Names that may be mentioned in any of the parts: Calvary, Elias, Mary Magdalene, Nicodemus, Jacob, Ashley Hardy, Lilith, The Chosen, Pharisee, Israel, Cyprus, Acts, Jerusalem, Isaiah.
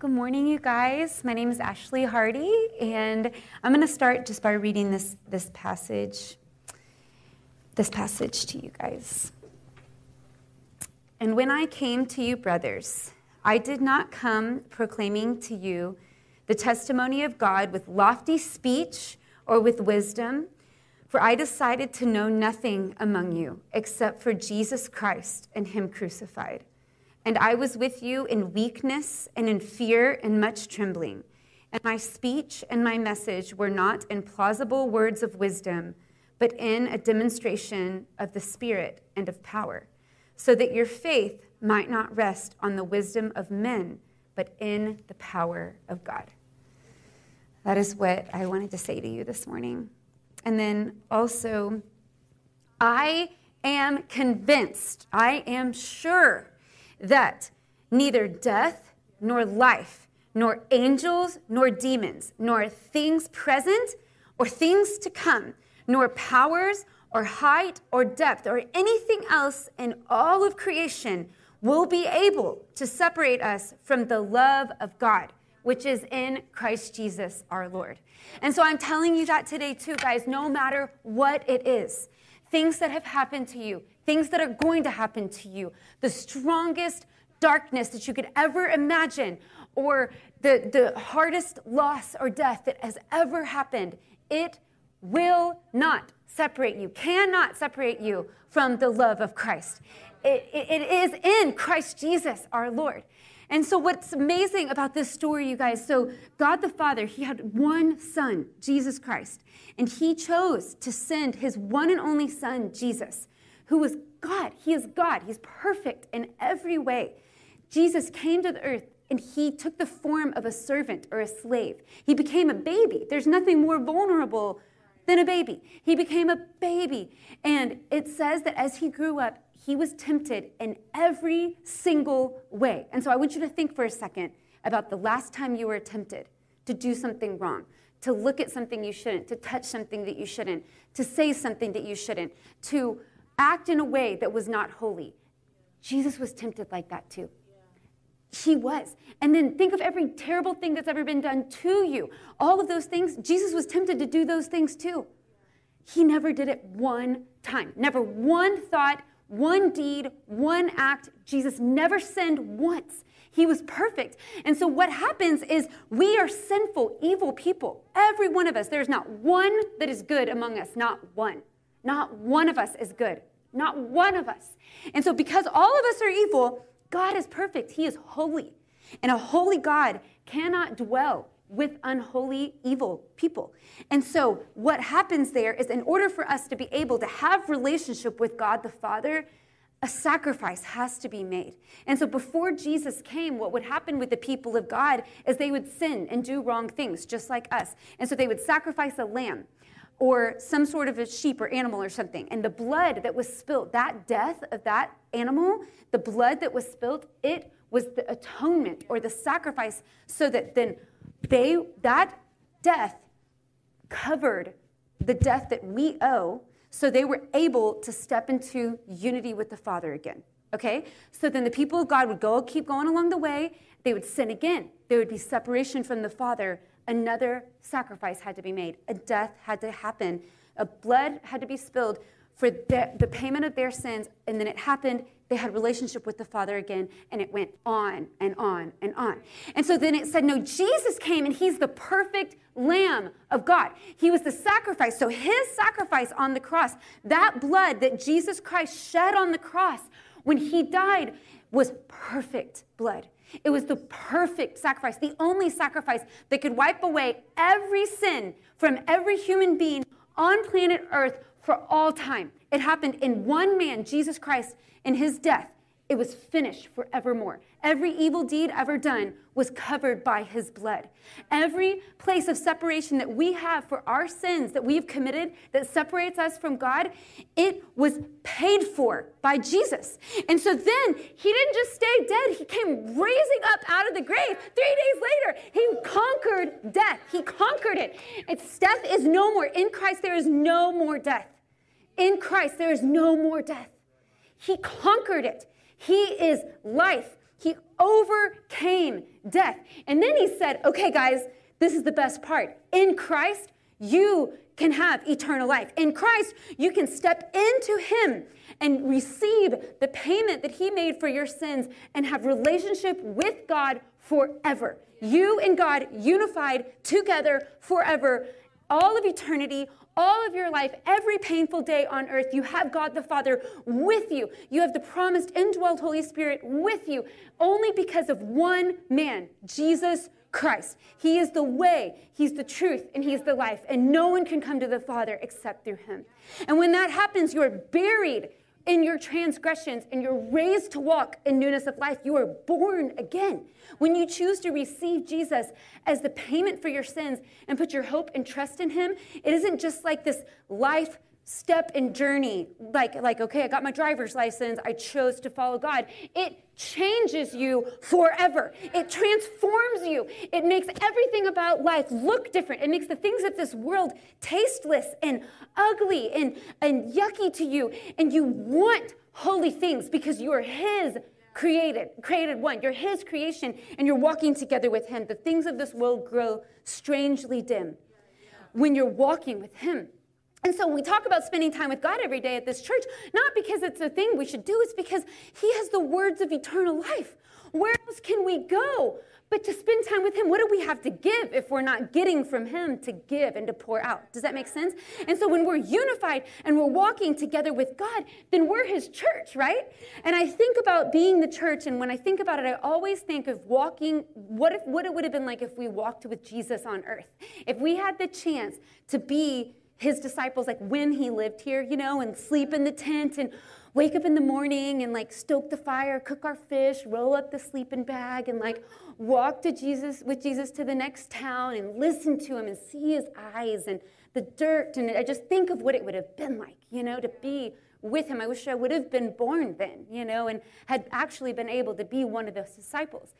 Good morning, you guys. My name is Ashley Hardy, and I'm going to start just by reading this passage to you guys. And when I came to you, brothers, I did not come proclaiming to you the testimony of God with lofty speech or with wisdom, for I decided to know nothing among you except for Jesus Christ and him crucified. And I was with you in weakness and in fear and much trembling. And my speech and my message were not in plausible words of wisdom, but in a demonstration of the Spirit and of power, so that your faith might not rest on the wisdom of men, but in the power of God. That is what I wanted to say to you this morning. And then also, I am convinced, I am sure, that neither death, nor life, nor angels, nor demons, nor things present or things to come, nor powers or height or depth or anything else in all of creation will be able to separate us from the love of God, which is in Christ Jesus our Lord. And so I'm telling you that today too, guys, no matter what it is, things that have happened to you, things that are going to happen to you, the strongest darkness that you could ever imagine, or the hardest loss or death that has ever happened, it will not separate you, cannot separate you from the love of Christ. It is in Christ Jesus, our Lord. And so what's amazing about this story, you guys, so God the Father, he had one son, Jesus Christ, and he chose to send his one and only son, Jesus, who was God. He is God. He's perfect in every way. Jesus came to the earth, and he took the form of a servant or a slave. He became a baby. There's nothing more vulnerable than a baby. He became a baby. And it says that as he grew up, he was tempted in every single way. And so I want you to think for a second about the last time you were tempted to do something wrong, to look at something you shouldn't, to touch something that you shouldn't, to say something that you shouldn't, to act in a way that was not holy. Jesus was tempted like that too. He was. And then think of every terrible thing that's ever been done to you. All of those things, Jesus was tempted to do those things too. He never did it one time. Never one thought, one deed, one act. Jesus never sinned once. He was perfect. And so what happens is we are sinful, evil people. Every one of us. There's not one that is good among us. Not one. Not one of us is good. Not one of us. And so because all of us are evil, God is perfect. He is holy. And a holy God cannot dwell with unholy, evil people. And so what happens there is, in order for us to be able to have relationship with God the Father, a sacrifice has to be made. And so before Jesus came, what would happen with the people of God is they would sin and do wrong things, just like us. And so they would sacrifice a lamb, or some sort of a sheep or animal or something. And the blood that was spilt, that death of that animal, the blood that was spilt, it was the atonement or the sacrifice, so that then that death covered the death that we owe, so they were able to step into unity with the Father again. Okay? So then the people of God would keep going along the way. They would sin again. There would be separation from the Father. Another sacrifice had to be made. A death had to happen. A blood had to be spilled for the payment of their sins. And then it happened. They had relationship with the Father again. And it went on and on and on. And so then it said, no, Jesus came, and he's the perfect Lamb of God. He was the sacrifice. So his sacrifice on the cross, that blood that Jesus Christ shed on the cross when he died, was perfect blood. It was the perfect sacrifice, the only sacrifice that could wipe away every sin from every human being on planet Earth for all time. It happened in one man, Jesus Christ, in his death. It was finished forevermore. Every evil deed ever done was covered by his blood. Every place of separation that we have for our sins that we've committed that separates us from God, it was paid for by Jesus. And so then he didn't just stay dead. He came raising up out of the grave. 3 days later, he conquered death. He conquered it. It's death is no more. In Christ, there is no more death. In Christ, there is no more death. He conquered it. He is life. He overcame death. And then he said, okay, guys, this is the best part. In Christ, you can have eternal life. In Christ, you can step into him and receive the payment that he made for your sins and have relationship with God forever. You and God unified together forever, all of eternity, all of your life, every painful day on earth. You have God the Father with you. You have the promised indwelt Holy Spirit with you only because of one man, Jesus Christ. He is the way, he's the truth, and he's the life. And no one can come to the Father except through him. And when that happens, you are buried in your transgressions, and you're raised to walk in newness of life. You are born again. When you choose to receive Jesus as the payment for your sins and put your hope and trust in him, it isn't just like this life step and journey, like okay, I got my driver's license, I chose to follow God. It changes you forever. It transforms you. It makes everything about life look different. It makes the things of this world tasteless and ugly and yucky to you. And you want holy things because you are his created one. You're his creation, and you're walking together with him. The things of this world grow strangely dim when you're walking with him. And so we talk about spending time with God every day at this church, not because it's a thing we should do. It's because he has the words of eternal life. Where else can we go but to spend time with him? What do we have to give if we're not getting from him to give and to pour out? Does that make sense? And so when we're unified and we're walking together with God, then we're his church, right? And I think about being the church, and when I think about it, I always think of walking, what it would have been like if we walked with Jesus on earth. If we had the chance to be his disciples, like when he lived here, you know, and sleep in the tent and wake up in the morning and like stoke the fire, cook our fish, roll up the sleeping bag, and like walk to Jesus with Jesus to the next town and listen to him and see his eyes and the dirt. And I just think of what it would have been like, you know, to be with him. I wish I would have been born then, you know, and had actually been able to be one of those disciples.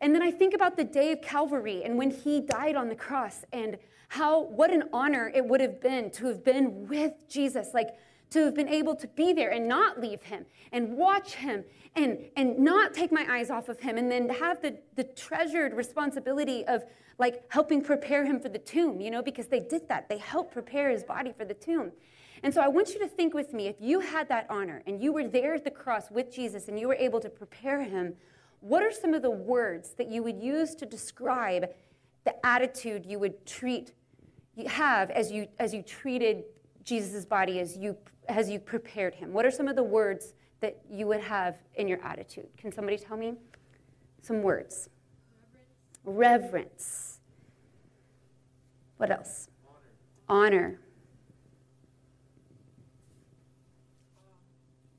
And then I think about the day of Calvary and when he died on the cross, and what an honor it would have been to have been with Jesus, like to have been able to be there and not leave him and watch him and not take my eyes off of him, and then have the treasured responsibility of like helping prepare him for the tomb, you know, because they did that. They helped prepare his body for the tomb. And so I want you to think with me, if you had that honor and you were there at the cross with Jesus and you were able to prepare him, what are some of the words that you would use to describe the attitude you would have as you treated Jesus' body, as you prepared him? What are some of the words that you would have in your attitude? Can somebody tell me some words? Reverence. What else? Honor.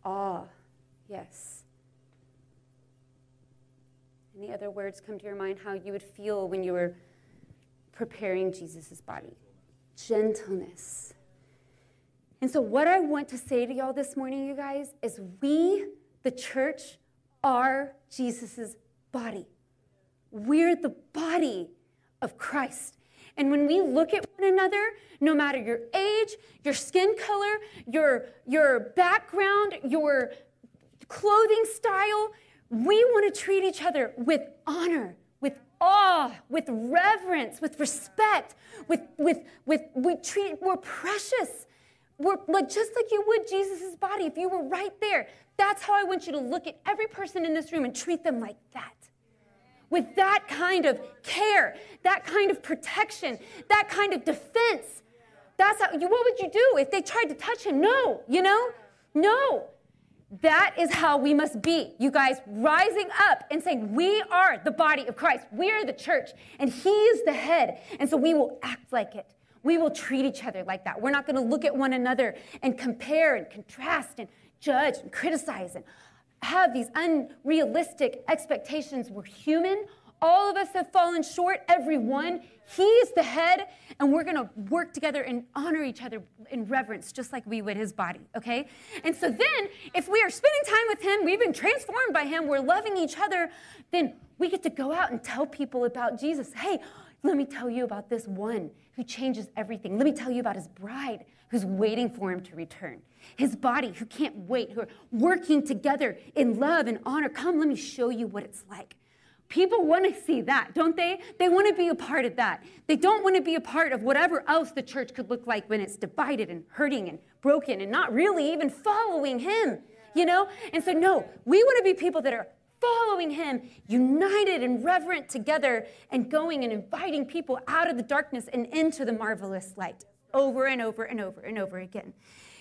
Awe. Yes. Any other words come to your mind, how you would feel when you were preparing Jesus' body? Gentleness. And so what I want to say to y'all this morning, you guys, is we, the church, are Jesus' body. We're the body of Christ. And when we look at one another, no matter your age, your skin color, your background, your clothing style, we want to treat each other with honor, with awe, with reverence, with respect, we're precious. We're like just like you would Jesus' body if you were right there. That's how I want you to look at every person in this room and treat them like that. With that kind of care, that kind of protection, that kind of defense. That's how what would you do if they tried to touch him? No, you know? No. That is how we must be, you guys, rising up and saying, we are the body of Christ. We are the church, and he is the head. And so we will act like it. We will treat each other like that. We're not going to look at one another and compare and contrast and judge and criticize and have these unrealistic expectations. We're human. All of us have fallen short, everyone. He is the head, and we're going to work together and honor each other in reverence, just like we would his body, okay? And so then, if we are spending time with him, we've been transformed by him, we're loving each other, then we get to go out and tell people about Jesus. Hey, Let me tell you about this one who changes everything. Let me tell you about his bride who's waiting for him to return. His body who can't wait, who are working together in love and honor. Come, let me show you what it's like. People want to see that, don't they? They want to be a part of that. They don't want to be a part of whatever else the church could look like when it's divided and hurting and broken and not really even following him, you know? And so, no, we want to be people that are following him, united and reverent together and going and inviting people out of the darkness and into the marvelous light over and over and over and over again.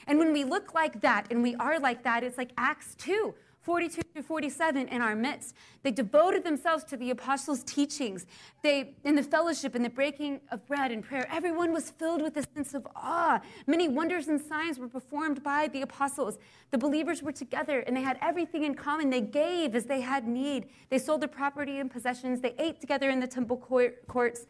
And when we look like that and we are like that, it's like Acts 2, 42 through 47 in our midst. They devoted themselves to the apostles' teachings. They, in the fellowship, in the breaking of bread and prayer, everyone was filled with a sense of awe. Many wonders and signs were performed by the apostles. The believers were together, and they had everything in common. They gave as they had need. They sold their property and possessions. They ate together in the temple courts.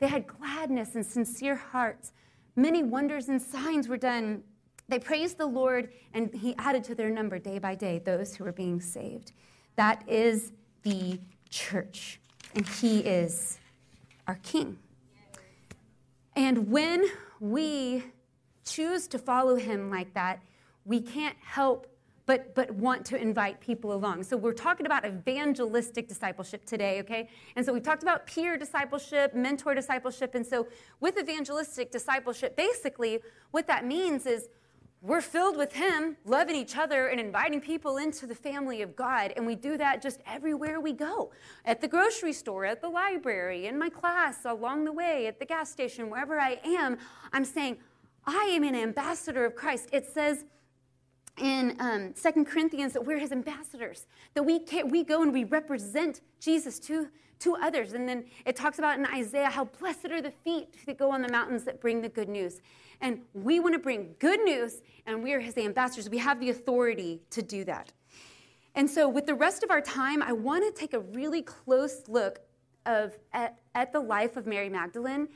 They had gladness and sincere hearts. Many wonders and signs were done. They praised the Lord, and he added to their number day by day those who were being saved. That is the church, and he is our king. And when we choose to follow him like that, we can't help but want to invite people along. So we're talking about evangelistic discipleship today, okay? And so we talked about peer discipleship, mentor discipleship. And so with evangelistic discipleship, basically what that means is we're filled with him, loving each other, and inviting people into the family of God. And we do that just everywhere we go, at the grocery store, at the library, in my class, along the way, at the gas station, wherever I am. I'm saying, I am an ambassador of Christ. It says in 2 Corinthians that we're his ambassadors, that we go and we represent Jesus to others. And then it talks about in Isaiah how blessed are the feet that go on the mountains that bring the good news. And we want to bring good news, and we are his ambassadors. We have the authority to do that. And so with the rest of our time, I want to take a really close look at the life of Mary Magdalene.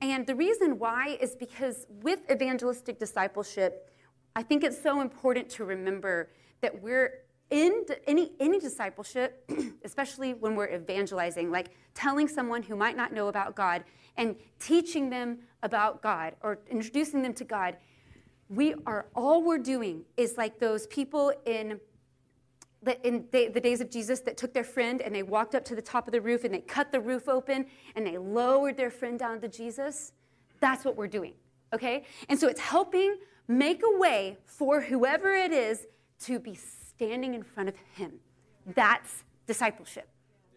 And the reason why is because with evangelistic discipleship, I think it's so important to remember that we're in any discipleship, especially when we're evangelizing, like telling someone who might not know about God and teaching them about God or introducing them to God, we're doing is like those people in the days of Jesus that took their friend and they walked up to the top of the roof and they cut the roof open and they lowered their friend down to Jesus. That's what we're doing, okay? And so it's helping make a way for whoever it is to be standing in front of him. That's discipleship,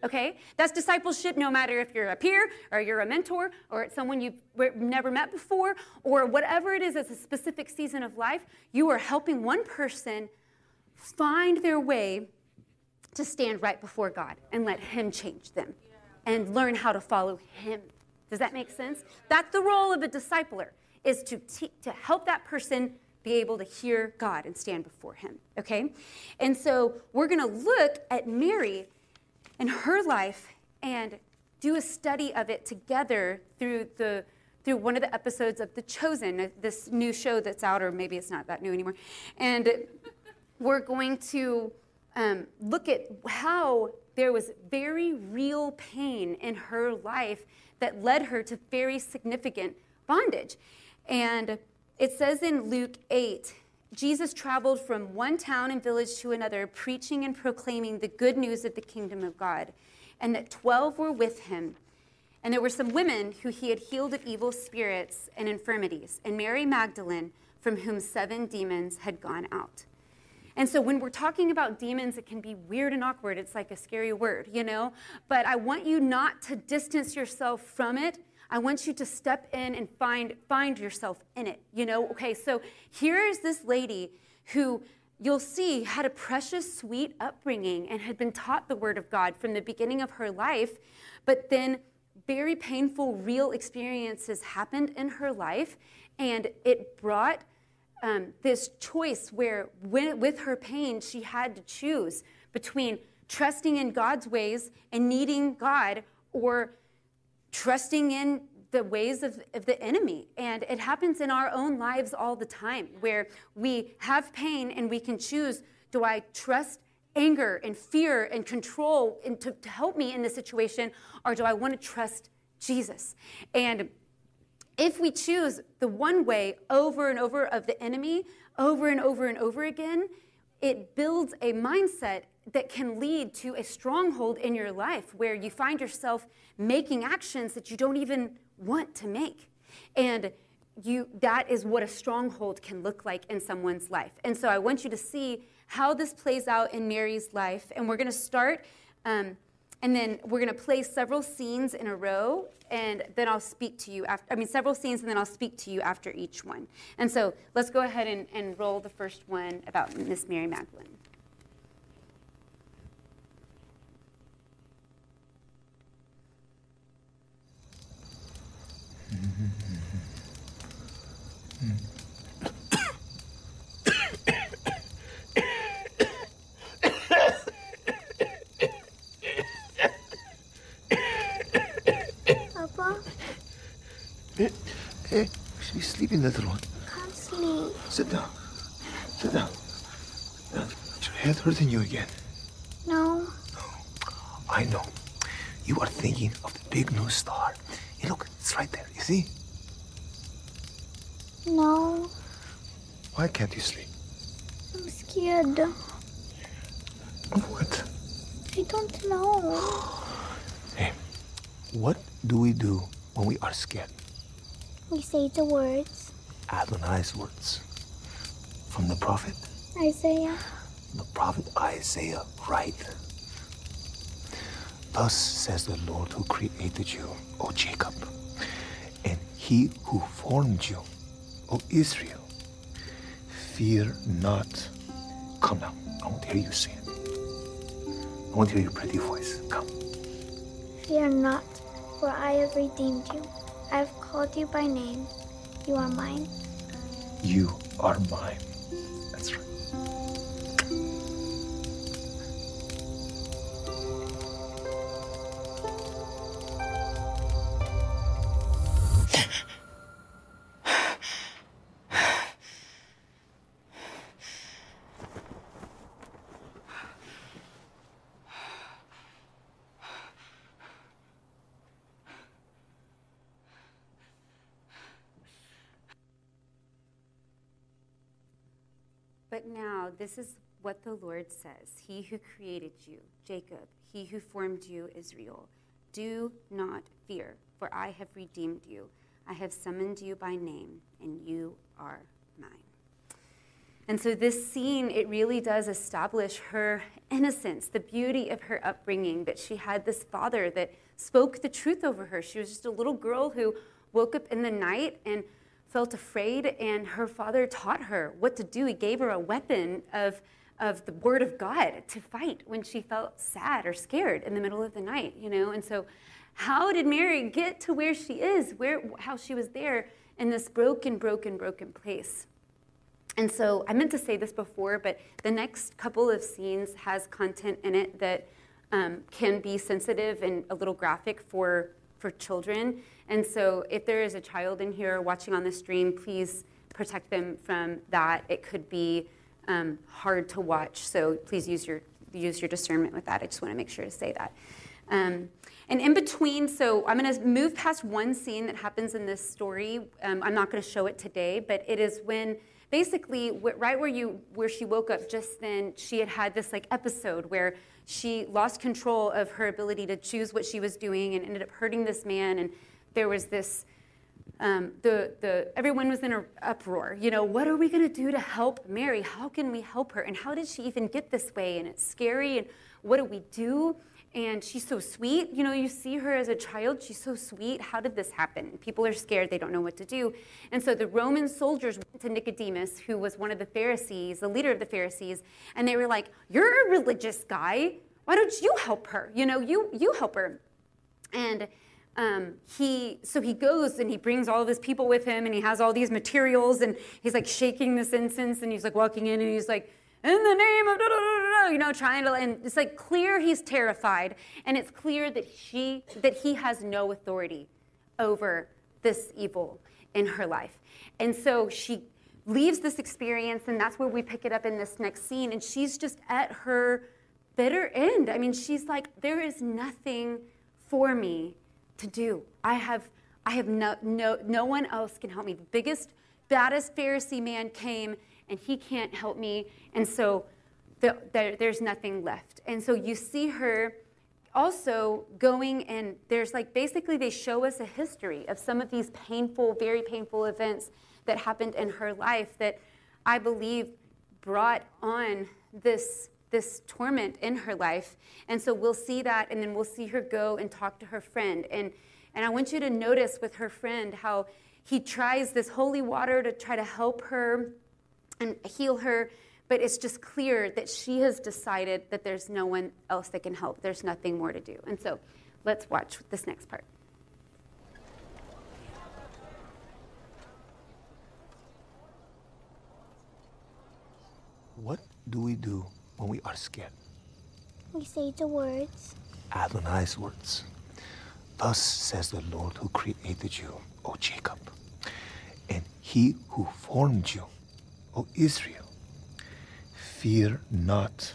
okay? That's discipleship no matter if you're a peer or you're a mentor or it's someone you've never met before or whatever it is, it's a specific season of life. You are helping one person find their way to stand right before God and let him change them and learn how to follow him. Does that make sense? That's the role of a discipler, is to help that person be able to hear God and stand before him, okay? And so we're going to look at Mary and her life and do a study of it together through one of the episodes of The Chosen, this new show that's out, or maybe it's not that new anymore. And we're going to look at how there was very real pain in her life that led her to very significant bondage. And it says in Luke 8, Jesus traveled from one town and village to another, preaching and proclaiming the good news of the kingdom of God, and that 12 were with him. And there were some women who he had healed of evil spirits and infirmities, and Mary Magdalene, from whom 7 demons had gone out. And so when we're talking about demons, it can be weird and awkward. It's like a scary word, you know? But I want you not to distance yourself from it. I want you to step in and find yourself in it, you know? Okay, so here is this lady who you'll see had a precious, sweet upbringing and had been taught the word of God from the beginning of her life, but then very painful, real experiences happened in her life, and it brought this choice where with her pain, she had to choose between trusting in God's ways and needing God or trusting in the ways of the enemy. And it happens in our own lives all the time where we have pain and we can choose, do I trust anger and fear and control to help me in this situation, or do I want to trust Jesus. And if we choose the one way over and over of the enemy, over and over and over again, it builds a mindset that can lead to a stronghold in your life where you find yourself making actions that you don't even want to make. And that is what a stronghold can look like in someone's life. And so I want you to see how this plays out in Mary's life. And we're going to start, and then we're going to play several scenes in a row, and then I'll speak to you after. I mean, several scenes, and then I'll speak to you after each one. And so let's go ahead and roll the first one about Miss Mary Magdalene. Papa? Hey, she's sleeping, little one. Come sleep. Sit down. Sit down. Is your head hurting you again? No. I know. You are thinking of the big new star. Hey, look, it's right there. You see? No. Why can't you sleep? I'm scared. Of what? I don't know. Hey, what do we do when we are scared? We say the words. Adonai's words. From the prophet? Isaiah. The prophet Isaiah, right. Thus says the Lord who created you, O Jacob, and he who formed you, O Israel. Fear not. Come now. I want to hear you sing. I want to hear your pretty voice. Come. Fear not, for I have redeemed you. I have called you by name. You are mine. You are mine. That's right. But now, this is what the Lord says. He who created you, Jacob, he who formed you, Israel, do not fear, for I have redeemed you. I have summoned you by name, and you are mine. And so this scene, it really does establish her innocence, the beauty of her upbringing, that she had this father that spoke the truth over her. She was just a little girl who woke up in the night and felt afraid, and her father taught her what to do. He gave her a weapon of the word of God to fight when she felt sad or scared in the middle of the night, you know? And so how did Mary get to where she is, how she was there in this broken place? And so I meant to say this before, but the next couple of scenes has content in it that can be sensitive and a little graphic for children. And so if there is a child in here watching on the stream, please protect them from that. It could be hard to watch, so please use your discernment with that. I just want to make sure to say that. And in between, so I'm going to move past one scene that happens in this story. I'm not going to show it today, but it is when basically right where she woke up just then, she had this like episode where she lost control of her ability to choose what she was doing and ended up hurting this man. And there was this, everyone was in an uproar. You know, what are we going to do to help Mary? How can we help her? And how did she even get this way? And it's scary. And what do we do? And she's so sweet. You know, you see her as a child. She's so sweet. How did this happen? People are scared. They don't know what to do. And so the Roman soldiers went to Nicodemus, who was one of the Pharisees, the leader of the Pharisees, and they were like, you're a religious guy. Why don't you help her? You know, you help her. And he goes and he brings all of his people with him, and he has all these materials, and he's like shaking this incense, and he's like walking in, and he's like, in the name of da-da-da-da-da, you know, trying to, and it's like clear he's terrified, and it's clear that he has no authority over this evil in her life. And so she leaves this experience, and that's where we pick it up in this next scene, and she's just at her bitter end. I mean, she's like, there is nothing for me to do. I have no one else can help me. The biggest, baddest Pharisee man came, and he can't help me, and so there's nothing left. And so you see her also going, and there's like basically they show us a history of some of these painful, very painful events that happened in her life that I believe brought on this torment in her life. And so we'll see that, and then we'll see her go and talk to her friend. And I want you to notice with her friend how he tries this holy water to try to help her and heal her, but it's just clear that she has decided that there's no one else that can help. There's nothing more to do. And so let's watch this next part. What do we do when we are scared? We say the words. Adonai's words. Thus says the Lord who created you, O Jacob, and he who formed you, O Israel. Fear not.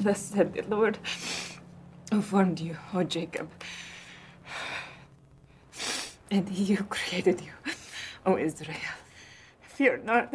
Thus said the Lord, who formed you, O Jacob, and he who created you, O Israel. Fear not.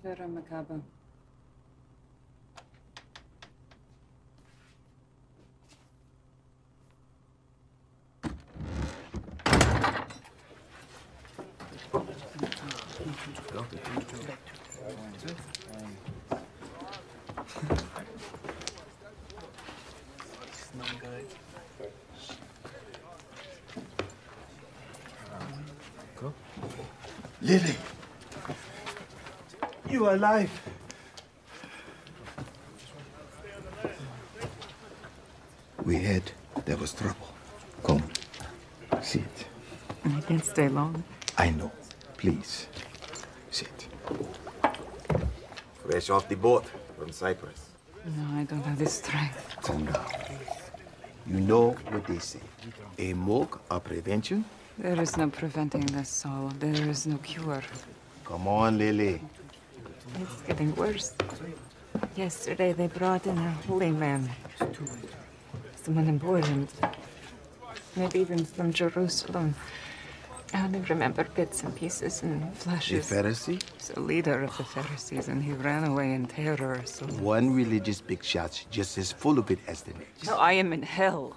Vera Macabre. Lily. You are alive. We heard there was trouble. Come, Sit. I can't stay long. I know. Please, sit. Fresh off the boat from Cyprus. No, I don't have the strength. Calm down. You know what they say. A mock a prevention? There is no preventing this soul. There is no cure. Come on, Lily. It's getting worse. Yesterday they brought in a holy man. Someone important. Maybe even from Jerusalem. I only remember bits and pieces and flashes. The Pharisee? He's a leader of the Pharisees, and he ran away in terror, so... One religious big shot's just as full of it as the next. No, I am in hell.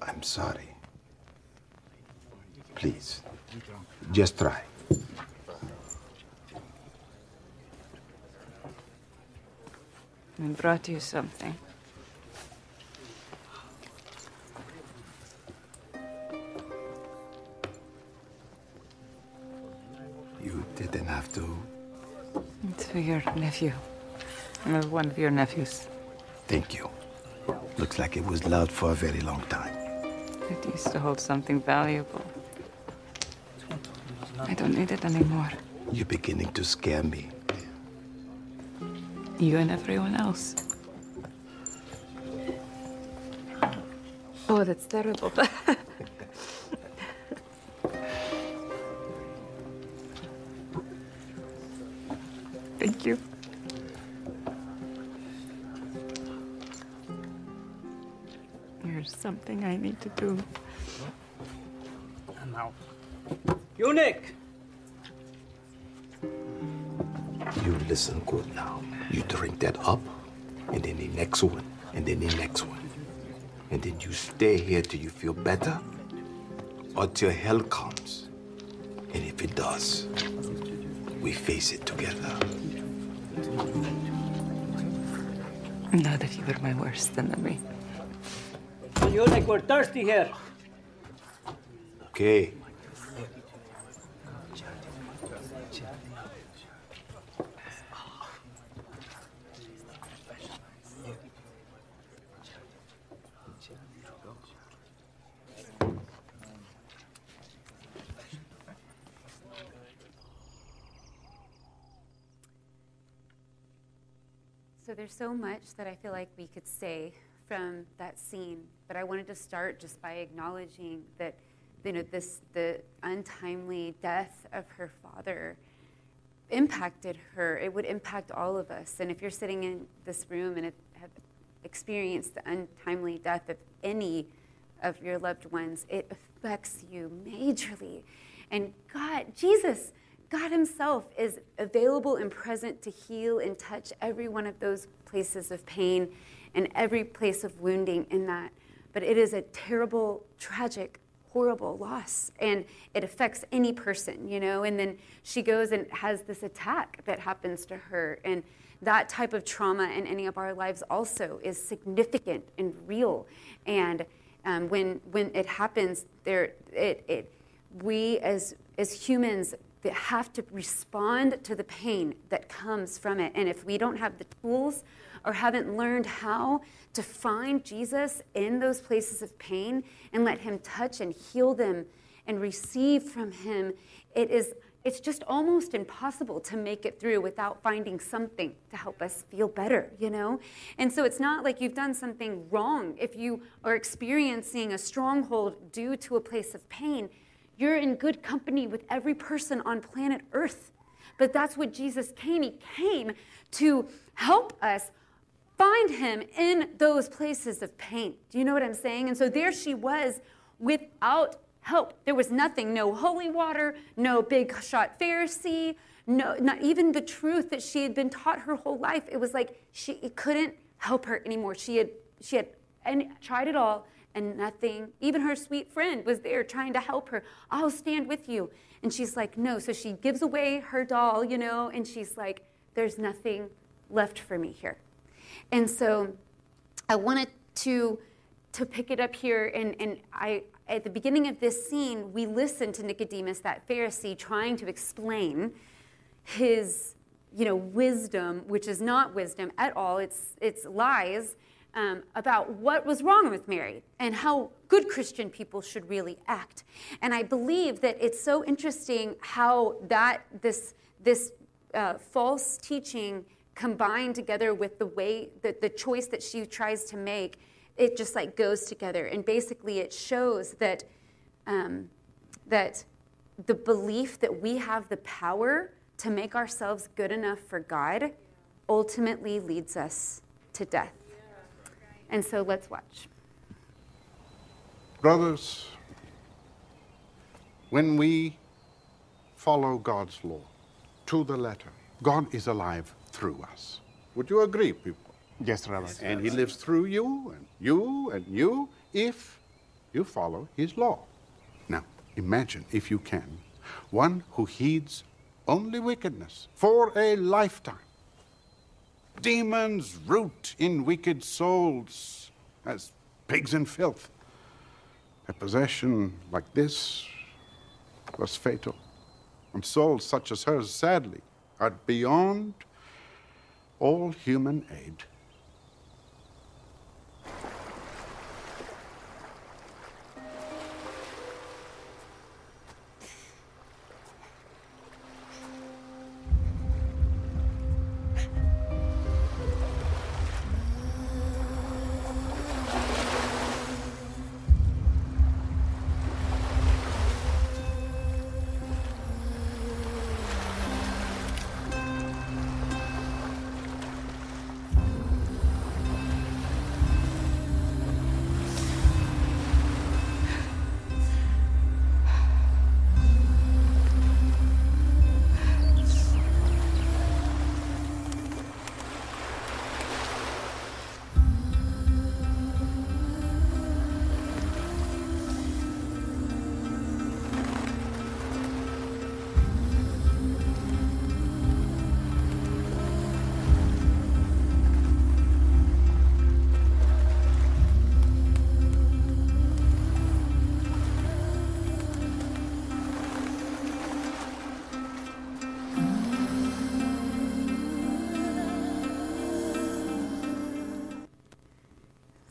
I'm sorry. Please, just try. I brought you something. You didn't have to. It's for your nephew. One of your nephews. Thank you. Looks like it was loud for a very long time. It used to hold something valuable. I don't need it anymore. You're beginning to scare me. You and everyone else. Oh, that's terrible. Thank you. There's something I need to do. I'm out. Eunuch! You listen good now. You drink that up, and then the next one, and then the next one. And then you stay here till you feel better, or till hell comes. And if it does, we face it together. Not if you were my worst enemy. You're like we're thirsty here. Okay. There's so much that I feel like we could say from that scene, but I wanted to start just by acknowledging that, you know, the untimely death of her father impacted her. It would impact all of us. And if you're sitting in this room and have experienced the untimely death of any of your loved ones, it affects you majorly. And God himself is available and present to heal and touch every one of those places of pain and every place of wounding in that. But it is a terrible, tragic, horrible loss, and it affects any person, you know. And then she goes and has this attack that happens to her, and that type of trauma in any of our lives also is significant and real. And when it happens, we as humans have to respond to the pain that comes from it. And if we don't have the tools or haven't learned how to find Jesus in those places of pain and let him touch and heal them and receive from him, it's just almost impossible to make it through without finding something to help us feel better, you know? And so it's not like you've done something wrong. If you are experiencing a stronghold due to a place of pain, you're in good company with every person on planet Earth. But that's what Jesus came. He came to help us find him in those places of pain. Do you know what I'm saying? And so there she was without help. There was nothing, no holy water, no big shot Pharisee, no, not even the truth that she had been taught her whole life. It was like it couldn't help her anymore. She had and tried it all. And nothing, even her sweet friend was there trying to help her. I'll stand with you. And she's like, no. So she gives away her doll, you know, and she's like, there's nothing left for me here. And so I wanted to pick it up here. And at the beginning of this scene, we listened to Nicodemus, that Pharisee, trying to explain his, you know, wisdom, which is not wisdom at all. It's lies. about what was wrong with Mary and how good Christian people should really act. And I believe that it's so interesting how that this false teaching combined together with the way that the choice that she tries to make, it just like goes together. And basically it shows that that the belief that we have the power to make ourselves good enough for God ultimately leads us to death. And so let's watch. Brothers, when we follow God's law to the letter, God is alive through us. Would you agree, people? Yes, Rabbi. And he lives through you and you and you if you follow his law. Now, imagine, if you can, one who heeds only wickedness for a lifetime. Demons root in wicked souls as pigs in filth. A possession like this was fatal, and souls such as hers, sadly, are beyond all human aid.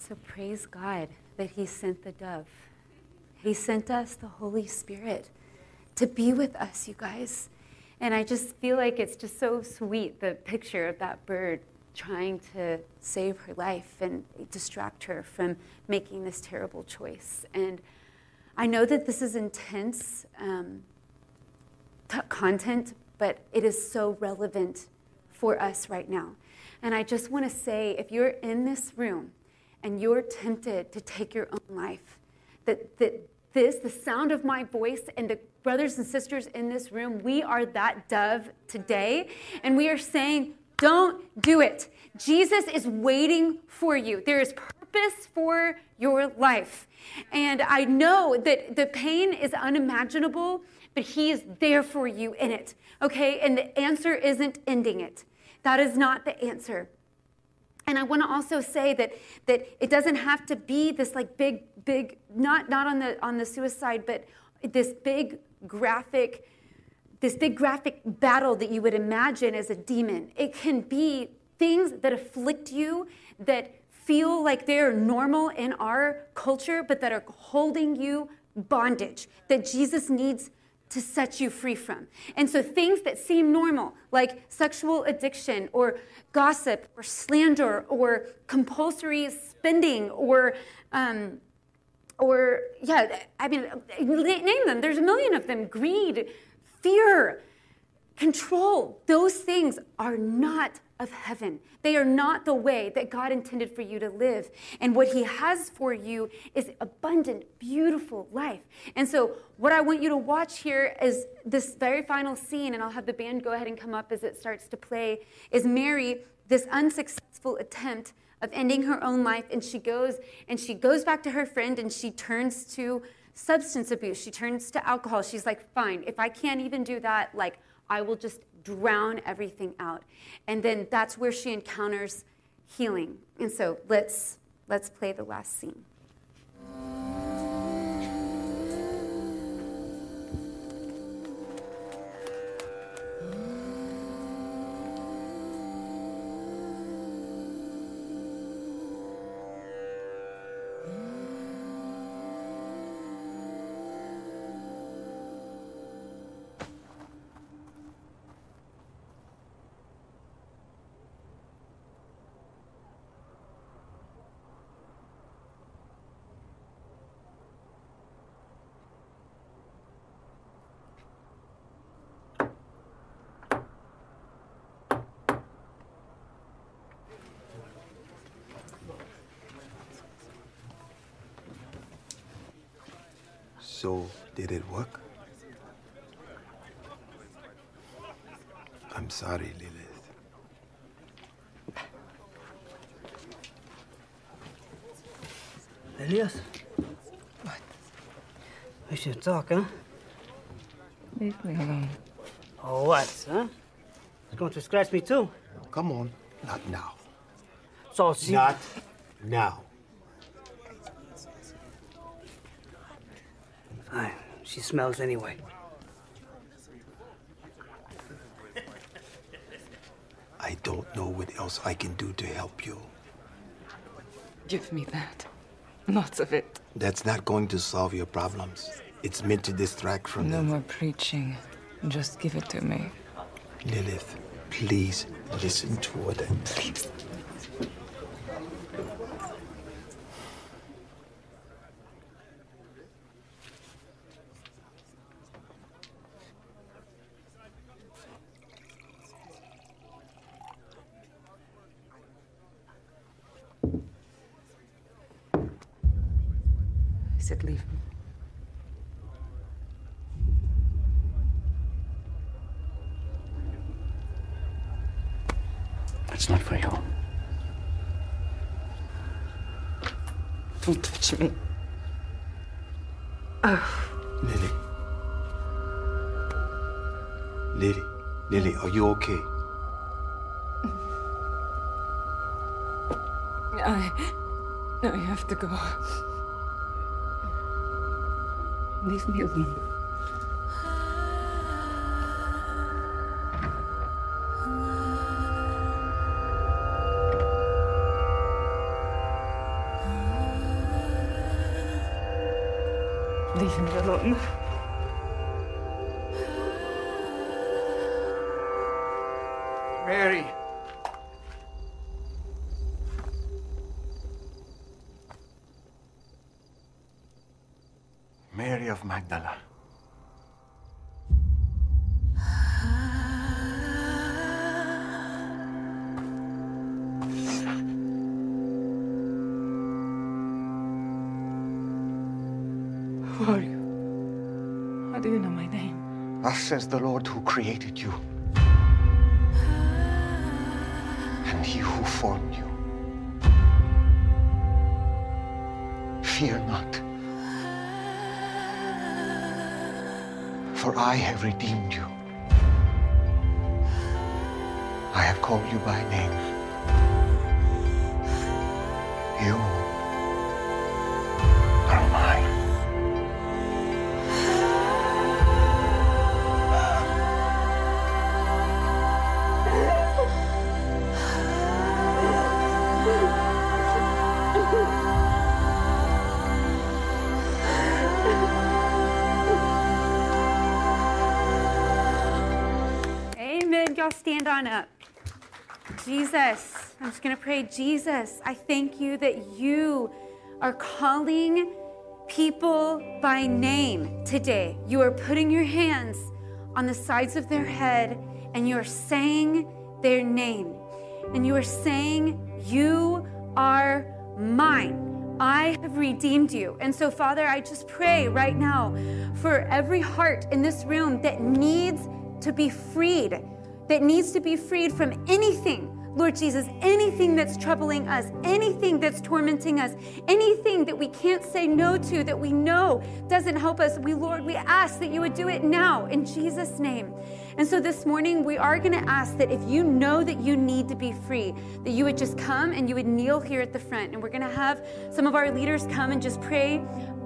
So praise God that he sent the dove. He sent us the Holy Spirit to be with us, you guys. And I just feel like it's just so sweet, the picture of that bird trying to save her life and distract her from making this terrible choice. And I know that this is intense content, but it is so relevant for us right now. And I just want to say, if you're in this room and you're tempted to take your own life, that the sound of my voice and the brothers and sisters in this room, we are that dove today. And we are saying, don't do it. Jesus is waiting for you. There is purpose for your life. And I know that the pain is unimaginable, but he is there for you in it, okay? And the answer isn't ending it. That is not the answer. And I want to also say that it doesn't have to be this like big, not on the suicide, but this big graphic battle that you would imagine as a demon. It can be things that afflict you, that feel like they're normal in our culture, but that are holding you bondage, that Jesus needs to set you free from. And so things that seem normal, like sexual addiction or gossip or slander or compulsory spending name them. There's a million of them. Greed, fear, control. Those things are not of heaven. They are not the way that God intended for you to live. And what he has for you is abundant, beautiful life. And so what I want you to watch here is this very final scene, and I'll have the band go ahead and come up as it starts to play, is Mary, this unsuccessful attempt of ending her own life, and she goes back to her friend, and she turns to substance abuse. She turns to alcohol. She's like, fine, if I can't even do that, like, I will just drown everything out. And then that's where she encounters healing. And so let's play the last scene. So, did it work? I'm sorry, Lilith. Elias? What? We should talk, huh? Leave me alone. Oh, what, huh? It's going to scratch me, too. Come on. Not now. So, see... Not now. Fine. She smells anyway. I don't know what else I can do to help you. Give me that. Lots of it. That's not going to solve your problems. It's meant to distract from them. No more preaching. Just give it to me. Lilith, please listen to what I... Please. I said leave me. It's not for you. Don't touch me. Oh. Lily, are you okay? I have to go. Leave me alone. Leave me alone. Mary. Mary of Magdala. Who are you? How do you know my name? Thus says the Lord who created you, and he who formed you. Fear not, for I have redeemed you. I have called you by name. You are mine. Stand on up. Jesus, I'm just going to pray. Jesus, I thank you that you are calling people by name today. You are putting your hands on the sides of their head and you are saying their name. And you are saying, you are mine. I have redeemed you. And so, Father, I just pray right now for every heart in this room that needs to be freed, that needs to be freed from anything, Lord Jesus, anything that's troubling us, anything that's tormenting us, anything that we can't say no to, that we know doesn't help us. Lord, we ask that you would do it now in Jesus' name. And so this morning, we are going to ask that if you know that you need to be free, that you would just come and you would kneel here at the front. And we're going to have some of our leaders come and just pray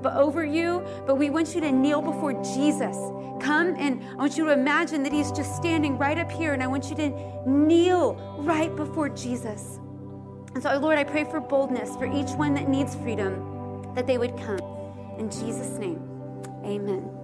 over you, but we want you to kneel before Jesus. Come, and I want you to imagine that he's just standing right up here, and I want you to kneel right before Jesus. And so, Lord, I pray for boldness for each one that needs freedom, that they would come. In Jesus' name, amen.